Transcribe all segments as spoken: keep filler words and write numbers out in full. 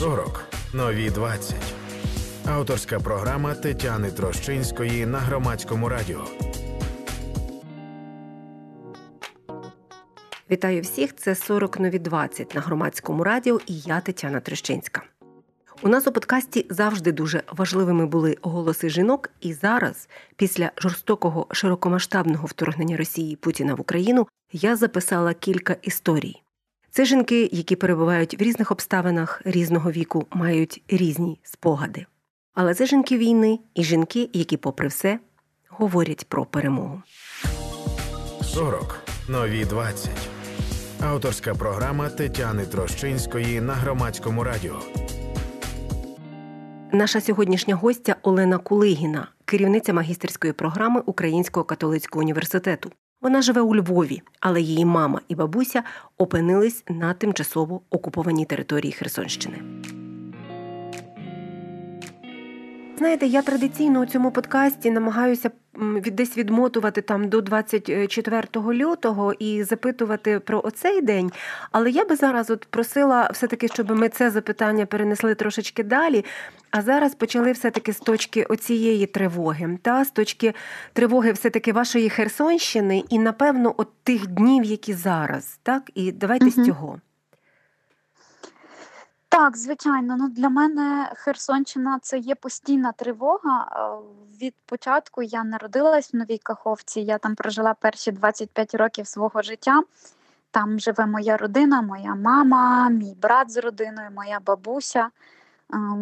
сорок, нові двадцять. Авторська програма Тетяни Трощинської на Громадському радіо. Вітаю всіх, це сорок нові двадцять на Громадському радіо і я Тетяна Трощинська. У нас у подкасті завжди дуже важливими були голоси жінок, і зараз, після жорстокого широкомасштабного вторгнення Росії Путіна в Україну, я записала кілька історій. Це жінки, які перебувають в різних обставинах, різного віку, мають різні спогади. Але це жінки війни і жінки, які, попри все, говорять про перемогу. сорок. Нові двадцять. Авторська програма Тетяни Трощинської на Громадському радіо. Наша сьогоднішня гостя Олена Кулигіна, керівниця магістерської програми Українського католицького університету. Вона живе у Львові, але її мама і бабуся опинились на тимчасово окупованій території Херсонщини. Знаєте, я традиційно у цьому подкасті намагаюся десь відмотувати там до двадцять четвертого лютого і запитувати про оцей день. Але я би зараз от просила все-таки, щоб ми це запитання перенесли трошечки далі, а зараз почали все-таки з точки оцієї тривоги, та з точки тривоги все-таки вашої Херсонщини і, напевно, от тих днів, які зараз, так? І давайте угу. з цього. Так, звичайно. Ну, для мене Херсонщина – це є постійна тривога. Від початку я народилась в Новій Каховці, я там прожила перші двадцять п'ять років свого життя. Там живе моя родина, моя мама, мій брат з родиною, моя бабуся.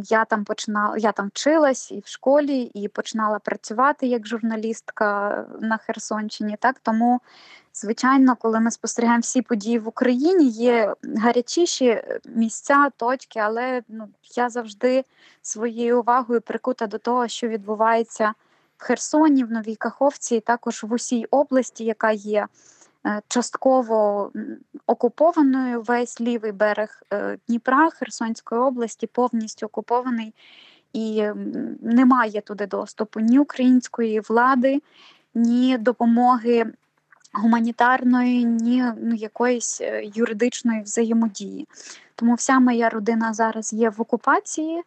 Я там починала, я там вчилась і в школі, і починала працювати як журналістка на Херсонщині. Так, тому, звичайно, коли ми спостерігаємо всі події в Україні, є гарячіші місця, точки, але ну, я завжди своєю увагою прикута до того, що відбувається в Херсоні, в Новій Каховці, і також в усій області, яка є частково окупованою. Весь лівий берег Дніпра, Херсонської області повністю окупований, і немає туди доступу ні української влади, ні допомоги гуманітарної, ні ну, якоїсь юридичної взаємодії. Тому вся моя родина зараз є в окупації.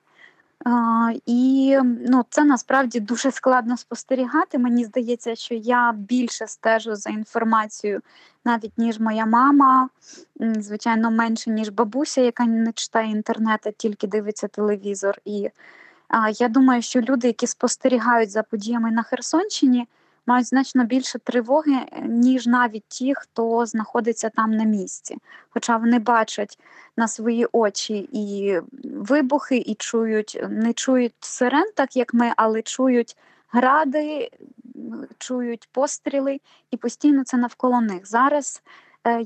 Uh, і ну, це насправді дуже складно спостерігати. Мені здається, що я більше стежу за інформацією навіть, ніж моя мама, звичайно, менше, ніж бабуся, яка не читає інтернет, а тільки дивиться телевізор. І uh, я думаю, що люди, які спостерігають за подіями на Херсонщині, мають значно більше тривоги, ніж навіть ті, хто знаходиться там на місці. Хоча вони бачать на свої очі і вибухи, і чують, не чують сирен, так як ми, але чують гради, чують постріли, і постійно це навколо них. Зараз,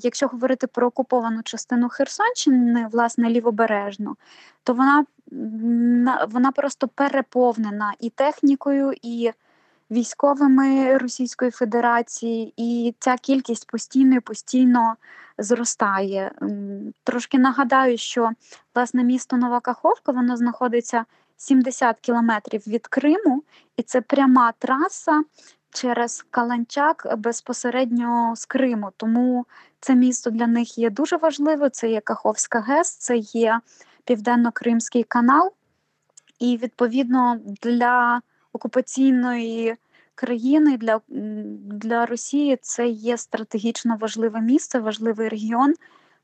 якщо говорити про окуповану частину Херсонщини, власне, лівобережну, то вона, вона просто переповнена і технікою, і військовими Російської Федерації, і ця кількість постійно і постійно зростає. Трошки нагадаю, що, власне, місто Нова Каховка, воно знаходиться сімдесят кілометрів від Криму, і це пряма траса через Каланчак безпосередньо з Криму. Тому це місто для них є дуже важливе, це є Каховська ГЕС, це є Південно-Кримський канал, і, відповідно, для окупаційної країни, для, для Росії це є стратегічно важливе місце, важливий регіон.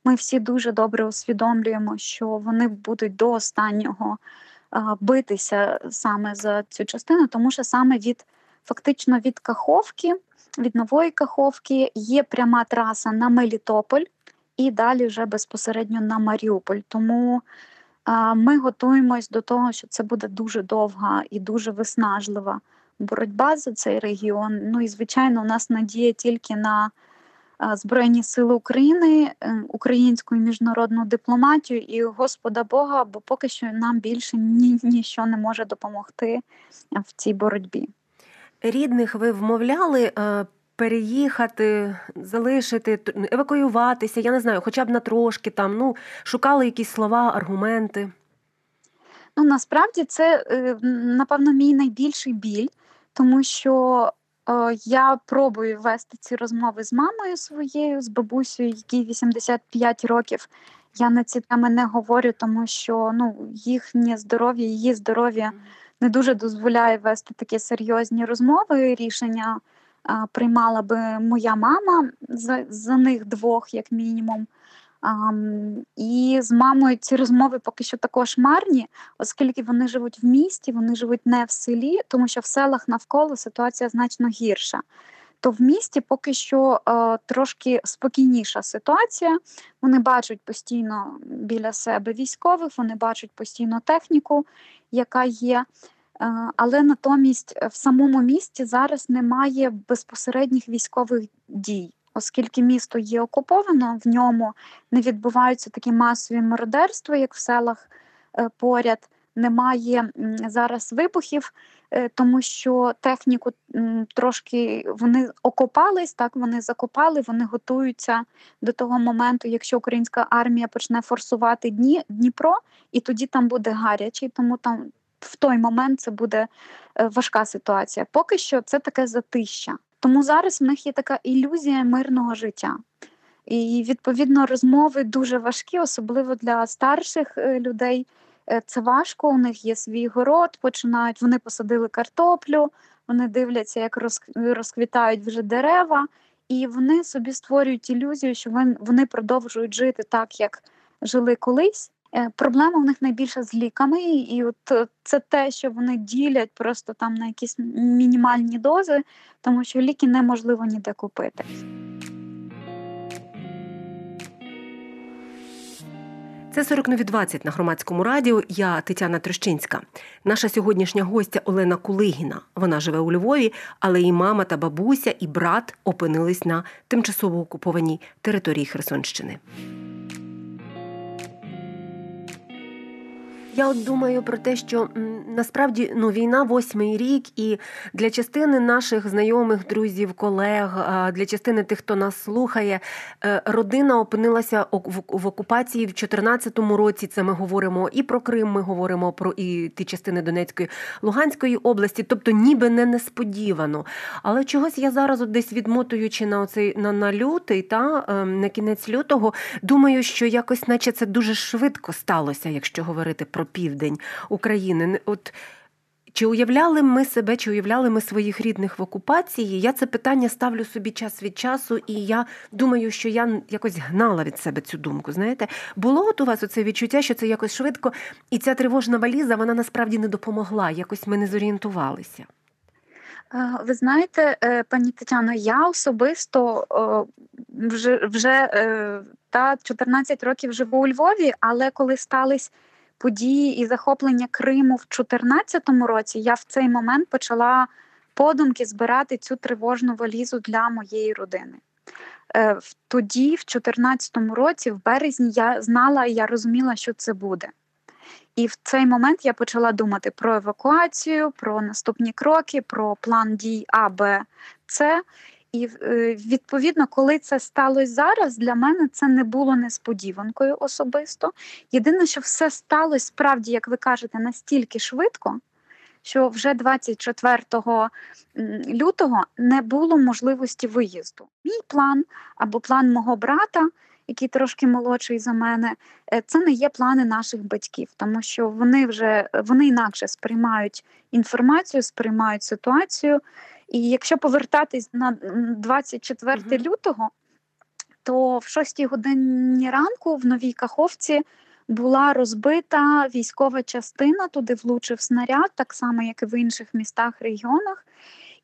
Ми всі дуже добре усвідомлюємо, що вони будуть до останнього а, битися саме за цю частину, тому що саме від, фактично від Каховки, від Нової Каховки є пряма траса на Мелітополь і далі вже безпосередньо на Маріуполь. Тому ми готуємось до того, що це буде дуже довга і дуже виснажлива боротьба за цей регіон. Ну і, звичайно, у нас надія тільки на Збройні сили України, українську і міжнародну дипломатію і Господа Бога, бо поки що нам більше ні, ніщо не може допомогти в цій боротьбі. Рідних ви вмовляли переїхати, залишити, евакуюватися, я не знаю, хоча б на трошки там, ну, шукали якісь слова, аргументи? Ну, насправді це, напевно, мій найбільший біль, тому що е, я пробую вести ці розмови з мамою своєю, з бабусею, якій вісімдесят п'ять років, Я на ці теми не говорю, тому що ну, їхнє здоров'я, її здоров'я не дуже дозволяє вести такі серйозні розмови. Рішення а, приймала би моя мама за, за них двох, як мінімум. А, і з мамою ці розмови поки що також марні, оскільки вони живуть в місті, вони живуть не в селі, тому що в селах навколо ситуація значно гірша. То в місті поки що е, трошки спокійніша ситуація. Вони бачать постійно біля себе військових, вони бачать постійно техніку, яка є. Е, але натомість в самому місті зараз немає безпосередніх військових дій. Оскільки місто є окуповано, в ньому не відбуваються такі масові мародерства, як в селах е, поряд. Немає зараз вибухів, тому що техніку трошки вони окопались, так вони закопали, вони готуються до того моменту, якщо українська армія почне форсувати Дніпро, і тоді там буде гаряче, тому там в той момент це буде важка ситуація. Поки що це таке затища. Тому зараз в них є така ілюзія мирного життя. І, відповідно, розмови дуже важкі, особливо для старших людей. Це важко, у них є свій город, починають, вони посадили картоплю, вони дивляться, як розквітають вже дерева, і вони собі створюють ілюзію, що вони продовжують жити так, як жили колись. Проблема в них найбільша з ліками, і от це те, що вони ділять просто там на якісь мінімальні дози, тому що ліки неможливо ніде купити. Це сорок двадцять на Громадському радіо. Я Тетяна Трощинська. Наша сьогоднішня гостя Олена Кулигіна. Вона живе у Львові, але і мама та бабуся, і брат опинились на тимчасово окупованій території Херсонщини. Я от думаю про те, що насправді ну, війна восьмий рік, і для частини наших знайомих, друзів, колег, для частини тих, хто нас слухає, родина опинилася в окупації в дві тисячі чотирнадцятому році. Це ми говоримо і про Крим, ми говоримо про і ті частини Донецької, Луганської області, тобто ніби не несподівано. Але чогось я зараз от десь відмотуючи на оцей на, на лютий, та на кінець лютого, думаю, що якось наче це дуже швидко сталося, якщо говорити про Південь України. От чи уявляли ми себе, чи уявляли ми своїх рідних в окупації? Я це питання ставлю собі час від часу, і я думаю, що я якось гнала від себе цю думку, знаєте? Було от у вас оце відчуття, що це якось швидко, і ця тривожна валіза, вона насправді не допомогла, якось ми не зорієнтувалися? Ви знаєте, пані Тетяно, я особисто вже, вже та чотирнадцять років живу у Львові, але коли стались події і захоплення Криму в дві тисячі чотирнадцятому році, я в цей момент почала подумки збирати цю тривожну валізу для моєї родини. Тоді, в дві тисячі чотирнадцятому році, в березні, я знала і я розуміла, що це буде. І в цей момент я почала думати про евакуацію, про наступні кроки, про план дій А, Б, С. І, відповідно, коли це сталося зараз, для мене це не було несподіванкою особисто. Єдине, що все сталося, справді, як ви кажете, настільки швидко, що вже двадцять четвертого лютого не було можливості виїзду. Мій план або план мого брата, який трошки молодший за мене, це не є плани наших батьків, тому що вони вже вони інакше сприймають інформацію, сприймають ситуацію. І якщо повертатись на двадцять четвертого mm-hmm. лютого, то в шостій годині ранку в Новій Каховці була розбита військова частина, туди влучив снаряд, так само, як і в інших містах, регіонах.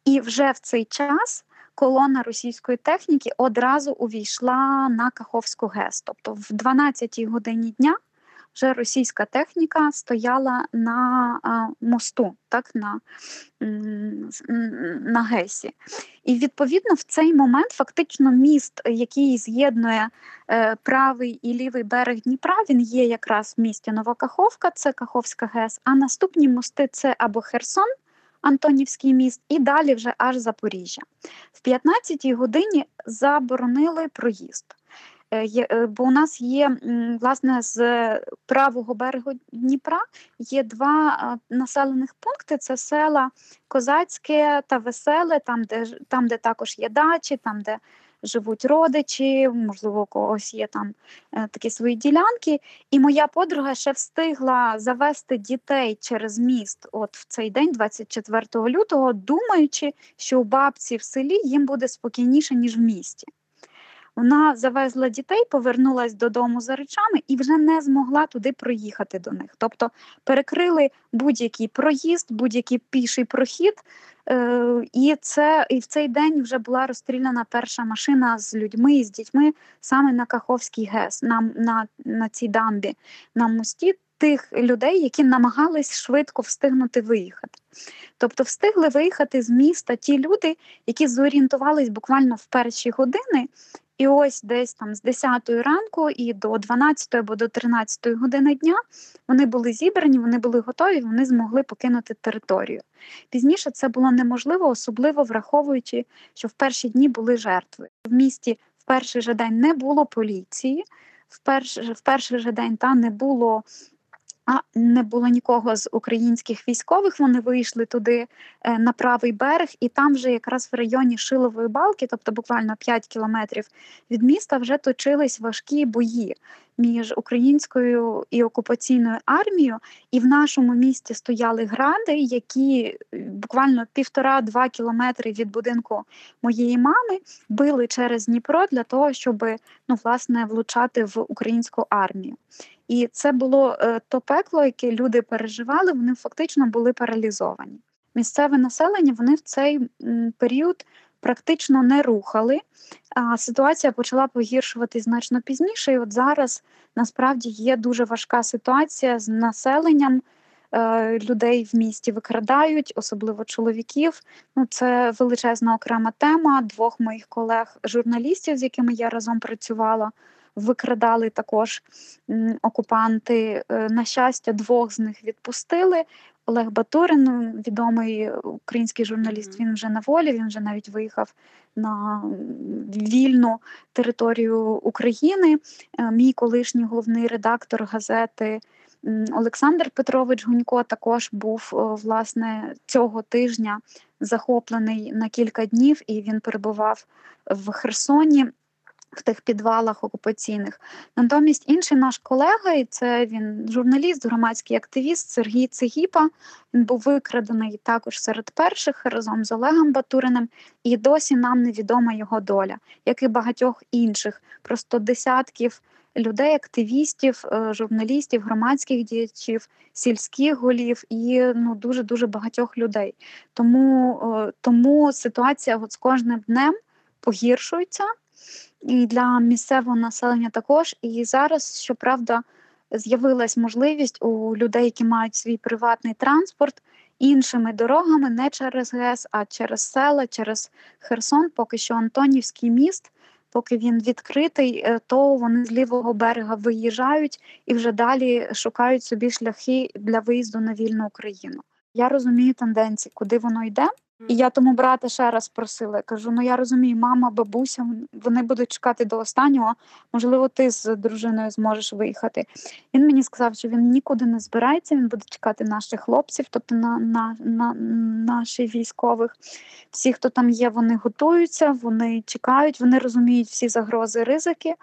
І вже в цей час колона російської техніки одразу увійшла на Каховську ГЕС. Тобто в дванадцятій годині дня вже російська техніка стояла на а, мосту, так, на, на ГЕСі. І, відповідно, в цей момент фактично міст, який з'єднує е, правий і лівий берег Дніпра, він є якраз в місті Нова Каховка, це Каховська ГЕС, а наступні мости – це або Херсон, Антонівський міст, і далі вже аж Запоріжжя. В п'ятнадцятій годині заборонили проїзд. Бо у нас є, власне, з правого берегу Дніпра є два населених пункти. Це села Козацьке та Веселе, там де, там, де також є дачі, там, де живуть родичі, можливо, у когось є там е, такі свої ділянки. І моя подруга ще встигла завести дітей через міст от в цей день, двадцять четвертого лютого, думаючи, що у бабці в селі їм буде спокійніше, ніж в місті. Вона завезла дітей, повернулась додому за речами і вже не змогла туди проїхати до них. Тобто перекрили будь-який проїзд, будь-який піший прохід. І, це, і в цей день вже була розстріляна перша машина з людьми і з дітьми саме на Каховській ГЕС, на, на, на цій дамбі, на мості тих людей, які намагались швидко встигнути виїхати. Тобто встигли виїхати з міста ті люди, які зорієнтувались буквально в перші години. І ось десь там з десятої ранку і до дванадцятої або до тринадцятої години дня вони були зібрані, вони були готові, вони змогли покинути територію. Пізніше це було неможливо, особливо враховуючи, що в перші дні були жертви. В місті в перший же день не було поліції, в перший, в перший же день та не було... А не було нікого з українських військових, вони вийшли туди е, на правий берег, і там вже якраз в районі Шилової балки, тобто буквально п'ять кілометрів від міста, вже точились важкі бої між українською і окупаційною армією. І в нашому місті стояли гради, які буквально півтора-два кілометри від будинку моєї мами били через Дніпро для того, щоб, ну, власне, влучати в українську армію. І це було е, то пекло, яке люди переживали, вони фактично були паралізовані. Місцеве населення вони в цей м, період практично не рухали, а ситуація почала погіршуватись значно пізніше. І от зараз насправді є дуже важка ситуація з населенням, е, людей в місті викрадають, особливо чоловіків. Ну, це величезна окрема тема. Двох моїх колег-журналістів, з якими я разом працювала, викрадали також окупанти. На щастя, двох з них відпустили. Олег Батурин, відомий український журналіст, він вже на волі, він вже навіть виїхав на вільну територію України. Мій колишній головний редактор газети Олександр Петрович Гунько також був, власне, цього тижня захоплений на кілька днів, і він перебував в Херсоні, в тих підвалах окупаційних. Натомість інший наш колега, і це він журналіст, громадський активіст Сергій Цегіпа, він був викрадений також серед перших разом з Олегом Батуриним, і досі нам невідома його доля, як і багатьох інших, просто десятків людей, активістів, журналістів, громадських діячів, сільських голів і, ну, дуже-дуже багатьох людей. Тому, тому ситуація от з кожним днем погіршується, і для місцевого населення також. І зараз, щоправда, з'явилась можливість у людей, які мають свій приватний транспорт, іншими дорогами, не через ГЕС, а через села, через Херсон, поки що Антонівський міст, поки він відкритий, то вони з лівого берега виїжджають і вже далі шукають собі шляхи для виїзду на вільну Україну. Я розумію тенденції, куди воно йде. І я тому брата ще раз просила, кажу, ну я розумію, мама, бабуся, вони будуть чекати до останнього, можливо, ти з дружиною зможеш виїхати. Він мені сказав, що він нікуди не збирається, він буде чекати наших хлопців, тобто на, на, на, наших військових. Всі, хто там є, вони готуються, вони чекають, вони розуміють всі загрози, ризики,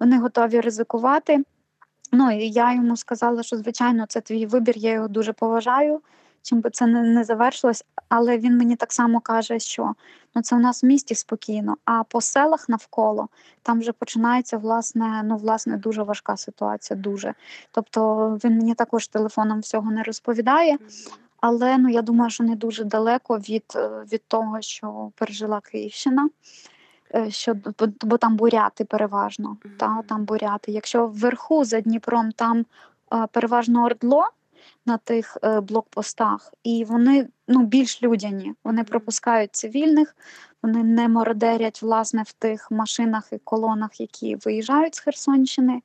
вони готові ризикувати. Ну і я йому сказала, що, звичайно, це твій вибір, я його дуже поважаю. Чим би це не завершилось, але він мені так само каже, що, ну, це у нас в місті спокійно, а по селах навколо там вже починається, власне, ну, власне, дуже важка ситуація, дуже. Тобто він мені також телефоном всього не розповідає, але, ну, я думаю, що не дуже далеко від, від того, що пережила Київщина. Що, бо, бо там буряти переважно, та, там буряти. Якщо вверху за Дніпром там переважно ордло, на тих блокпостах. І вони, ну, більш людяні. Вони пропускають цивільних, вони не мародерять, власне, в тих машинах і колонах, які виїжджають з Херсонщини.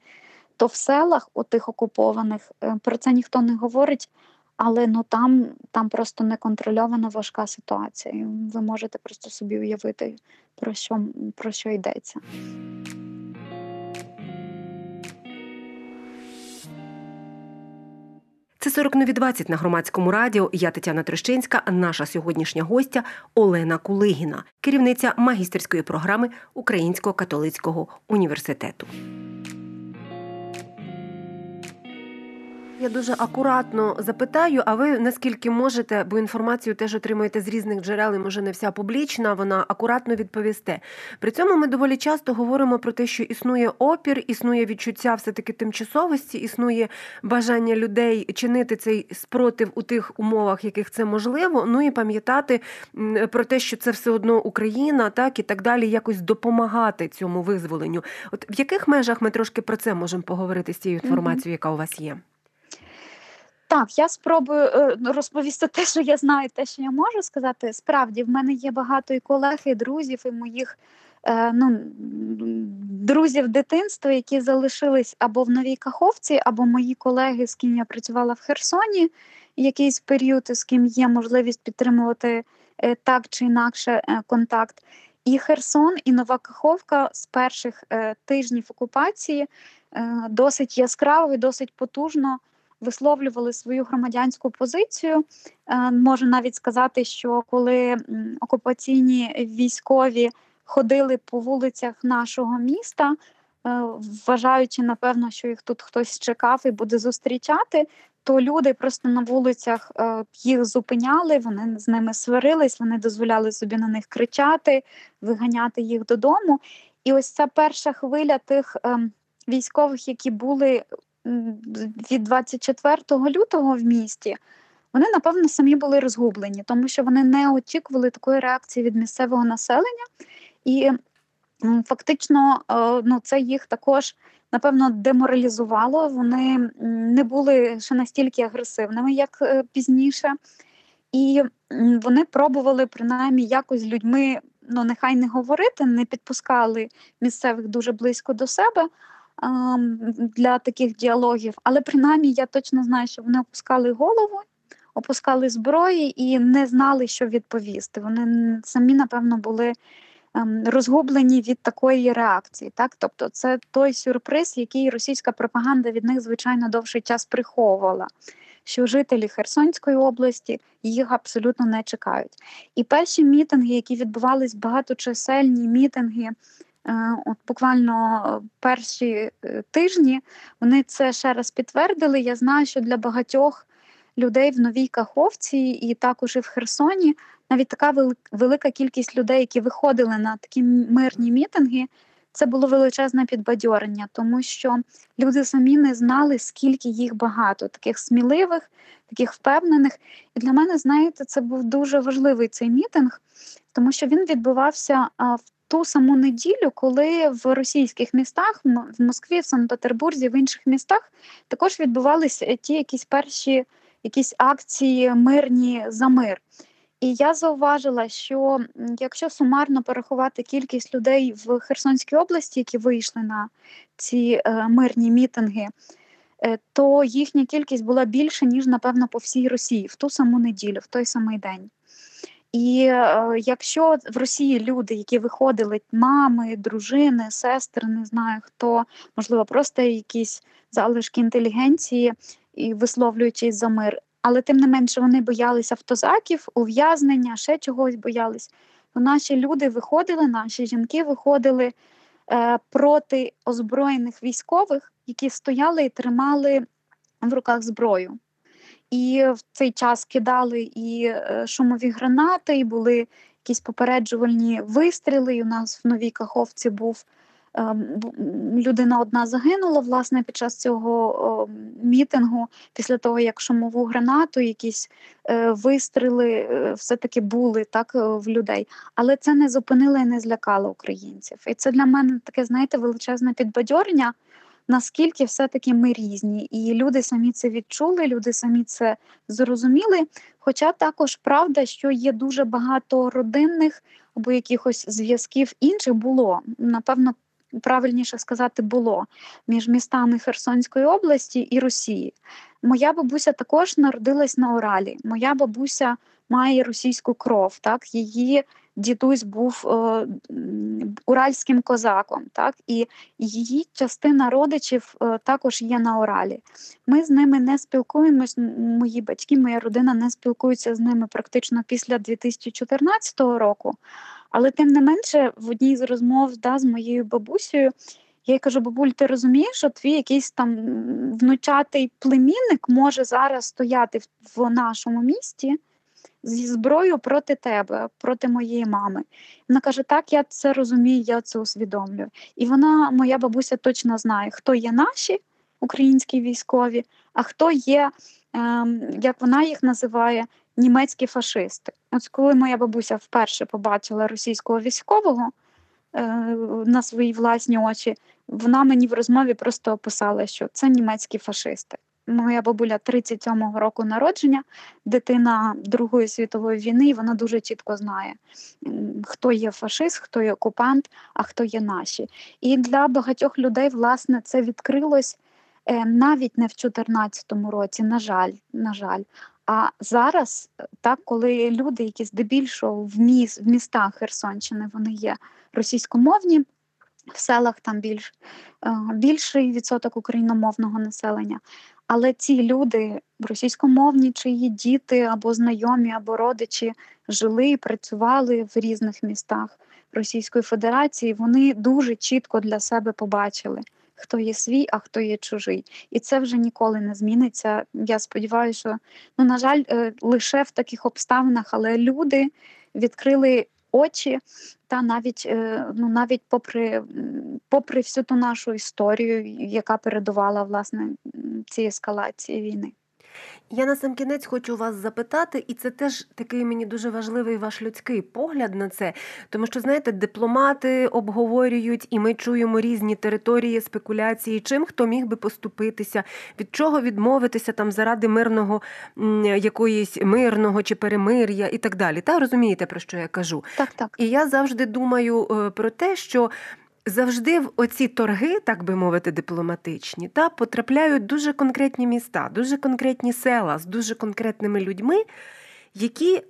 То в селах, у тих окупованих, про це ніхто не говорить, але, ну, там, там просто неконтрольована важка ситуація. І ви можете просто собі уявити, про що, про що йдеться. Це «сорок нові двадцять» на Громадському радіо. Я Тетяна Трощинська, наша сьогоднішня гостя Олена Кулигіна, керівниця магістерської програми Українського католицького університету. Я дуже акуратно запитаю, а ви наскільки можете, бо інформацію теж отримуєте з різних джерел, і може не вся публічна, вона акуратно відповісте. При цьому ми доволі часто говоримо про те, що існує опір, існує відчуття все-таки тимчасовості, існує бажання людей чинити цей спротив у тих умовах, яких це можливо, ну і пам'ятати про те, що це все одно Україна, так, і так далі, якось допомагати цьому визволенню. От в яких межах ми трошки про це можемо поговорити з цією інформацією, яка у вас є? Так, я спробую розповісти те, що я знаю, те, що я можу сказати. Справді, в мене є багато і колег, і друзів, і моїх ну, друзів дитинства, які залишились або в Новій Каховці, або мої колеги, з ким я працювала в Херсоні якийсь період, з ким є можливість підтримувати так чи інакше контакт. І Херсон, і Нова Каховка з перших тижнів окупації досить яскраво і досить потужно висловлювали свою громадянську позицію. Можу навіть сказати, що коли окупаційні військові ходили по вулицях нашого міста, вважаючи, напевно, що їх тут хтось чекав і буде зустрічати, то люди просто на вулицях їх зупиняли, вони з ними сварились, вони дозволяли собі на них кричати, виганяти їх додому. І ось ця перша хвиля тих військових, які були від двадцять четвертого лютого в місті, вони, напевно, самі були розгублені, тому що вони не очікували такої реакції від місцевого населення. І фактично ну, це їх також, напевно, деморалізувало. Вони не були ще настільки агресивними, як пізніше. І вони пробували, принаймні, якось з людьми, ну, нехай не говорити, не підпускали місцевих дуже близько до себе для таких діалогів, але принаймні я точно знаю, що вони опускали голову, опускали зброї і не знали, що відповісти. Вони самі, напевно, були розгублені від такої реакції. Так? Тобто це той сюрприз, який російська пропаганда від них, звичайно, довший час приховувала, що жителі Херсонської області їх абсолютно не чекають. І перші мітинги, які відбувались, багаточисельні мітинги, от буквально перші тижні, вони це ще раз підтвердили. Я знаю, що для багатьох людей в Новій Каховці і також і в Херсоні навіть така велика кількість людей, які виходили на такі мирні мітинги, це було величезне підбадьорення, тому що люди самі не знали, скільки їх багато, таких сміливих, таких впевнених. І для мене, знаєте, це був дуже важливий цей мітинг, тому що він відбувався в ту саму неділю, коли в російських містах, в Москві, в Санкт-Петербурзі, в інших містах також відбувалися ті якісь перші якісь акції мирні за мир. І я зауважила, що якщо сумарно порахувати кількість людей в Херсонській області, які вийшли на ці е, мирні мітинги, е, то їхня кількість була більше, ніж, напевно, по всій Росії, в ту саму неділю, в той самий день. І е, якщо в Росії люди, які виходили, мами, дружини, сестри, не знаю хто, можливо, просто якісь залишки інтелігенції, і висловлюючись за мир, але тим не менше вони боялися автозаків, ув'язнення, ще чогось боялись, то наші люди виходили, наші жінки виходили е, проти озброєних військових, які стояли і тримали в руках зброю. І в цей час кидали і шумові гранати, і були якісь попереджувальні вистріли. І у нас в Новій Каховці був ем, людина одна загинула, власне, під час цього ем, мітингу, після того, як шумову гранату, якісь е, вистріли е, все-таки були так в людей. Але це не зупинило і не злякало українців. І це для мене таке, знаєте, величезне підбадьорення, наскільки все-таки ми різні. І люди самі це відчули, люди самі це зрозуміли. Хоча також правда, що є дуже багато родинних або якихось зв'язків інших було. Напевно, правильніше сказати було між містами Херсонської області і Росії. Моя бабуся також народилась на Уралі. Моя бабуся має російську кров, так, її дідусь був е, уральським козаком, так, і її частина родичів е, також є на Уралі. Ми з ними не спілкуємось, мої батьки, моя родина не спілкується з ними практично після дві тисячі чотирнадцятого року, але тим не менше в одній з розмов да, з моєю бабусею, я їй кажу: бабуль, ти розумієш, що твій якийсь там внучатий племінник може зараз стояти в нашому місті зі зброєю проти тебе, проти моєї мами. Вона каже: так, я це розумію, я це усвідомлюю. І вона, моя бабуся, точно знає, хто є наші українські військові, а хто є, ем, як вона їх називає, німецькі фашисти. От коли моя бабуся вперше побачила російського військового на свої власні очі, вона мені в розмові просто описала, що це німецькі фашисти. Моя бабуля тридцять сьомого року народження, дитина Другої світової війни, і вона дуже чітко знає, хто є фашист, хто є окупант, а хто є наші. І для багатьох людей, власне, це відкрилось навіть не в дві тисячі чотирнадцятому році, на жаль, на жаль. А зараз, так, коли люди, які здебільшого в, міс, в містах Херсонщини, вони є російськомовні, в селах там більш, більший відсоток україномовного населення, але ці люди російськомовні, чиї діти або знайомі, або родичі жили і працювали в різних містах Російської Федерації, вони дуже чітко для себе побачили, хто є свій, а хто є чужий. І це вже ніколи не зміниться. Я сподіваюся, що, ну, на жаль, лише в таких обставинах, але люди відкрили очі, та навіть, ну, навіть попри, попри всю ту нашу історію, яка передувала, власне, цій ескалації війни. Я на сам кінець хочу вас запитати, і це теж такий мені дуже важливий ваш людський погляд на це, тому що, знаєте, дипломати обговорюють, і ми чуємо різні території, спекуляції, чим хто міг би поступитися, від чого відмовитися там заради мирного, якоїсь мирного чи перемир'я і так далі. Та розумієте, про що я кажу? Так, так. І я завжди думаю про те, що завжди в оці торги, так би мовити, дипломатичні, та, потрапляють дуже конкретні міста, дуже конкретні села з дуже конкретними людьми, які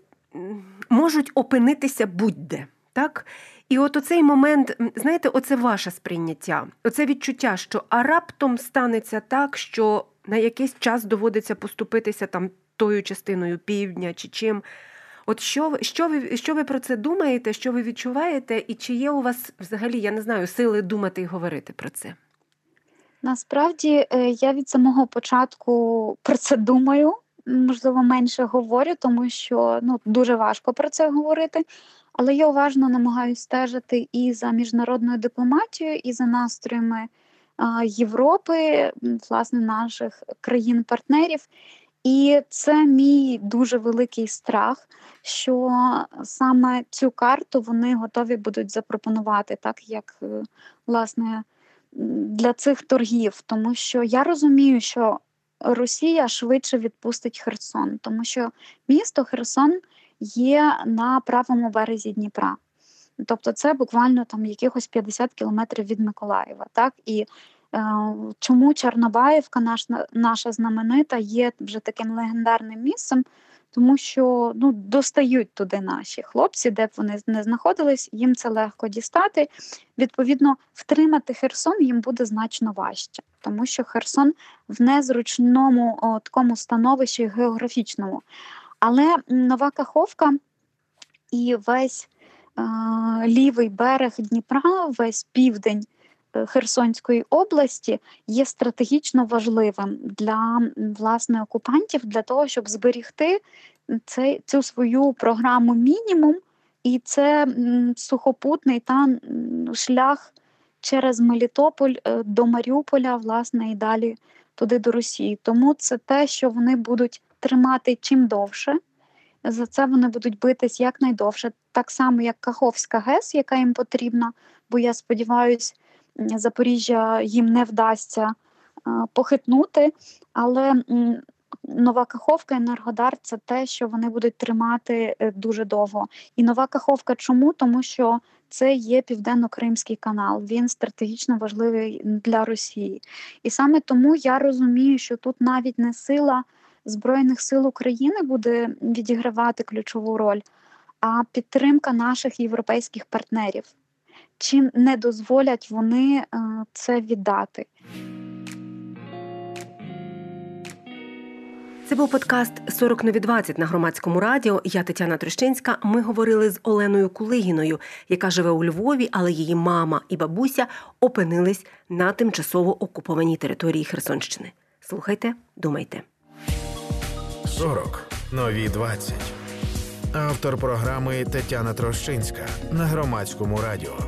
можуть опинитися будь-де. Так? І от оцей момент, знаєте, оце ваше сприйняття, оце відчуття, що а раптом станеться так, що на якийсь час доводиться поступитися там тою частиною півдня чи чим. От що, що, ви, що ви про це думаєте, що ви відчуваєте, і чи є у вас взагалі, я не знаю, сили думати і говорити про це? Насправді, я від самого початку про це думаю, можливо, менше говорю, тому що, ну, дуже важко про це говорити, але я уважно намагаюся стежити і за міжнародною дипломатією, і за настроями Європи, власне, наших країн-партнерів. І це мій дуже великий страх, що саме цю карту вони готові будуть запропонувати, так як, власне, для цих торгів. Тому що я розумію, що Росія швидше відпустить Херсон, тому що місто Херсон є на правому березі Дніпра. Тобто це буквально там якихось п'ятдесят кілометрів від Миколаєва, так, і чому Чорнобаївка, наш, наша знаменита, є вже таким легендарним місцем, тому що, ну, достають туди наші хлопці, де б вони не знаходились, їм це легко дістати. Відповідно, втримати Херсон їм буде значно важче, тому що Херсон в незручному о, такому становищі географічному. Але Нова Каховка і весь е, лівий берег Дніпра, весь південь Херсонської області є стратегічно важливим для, власне, окупантів, для того, щоб зберігти цей, цю свою програму мінімум, і це сухопутний та шлях через Мелітополь до Маріуполя, власне, і далі туди до Росії. Тому це те, що вони будуть тримати чим довше, за це вони будуть битись якнайдовше, так само, як Каховська ГЕС, яка їм потрібна, бо я сподіваюся, Запоріжжя їм не вдасться похитнути, але Нова Каховка, Енергодар – це те, що вони будуть тримати дуже довго. І Нова Каховка чому? Тому що це є Південно-Кримський канал, він стратегічно важливий для Росії. І саме тому я розумію, що тут навіть не сила Збройних сил України буде відігравати ключову роль, а підтримка наших європейських партнерів. Чи не дозволять вони це віддати? Це був подкаст «сорок нові двадцять» на Громадському радіо. Я Тетяна Трощинська. Ми говорили з Оленою Кулигіною, яка живе у Львові, але її мама і бабуся опинились на тимчасово окупованій території Херсонщини. Слухайте, думайте. «сорок нові двадцять». Автор програми Тетяна Трощинська на Громадському радіо.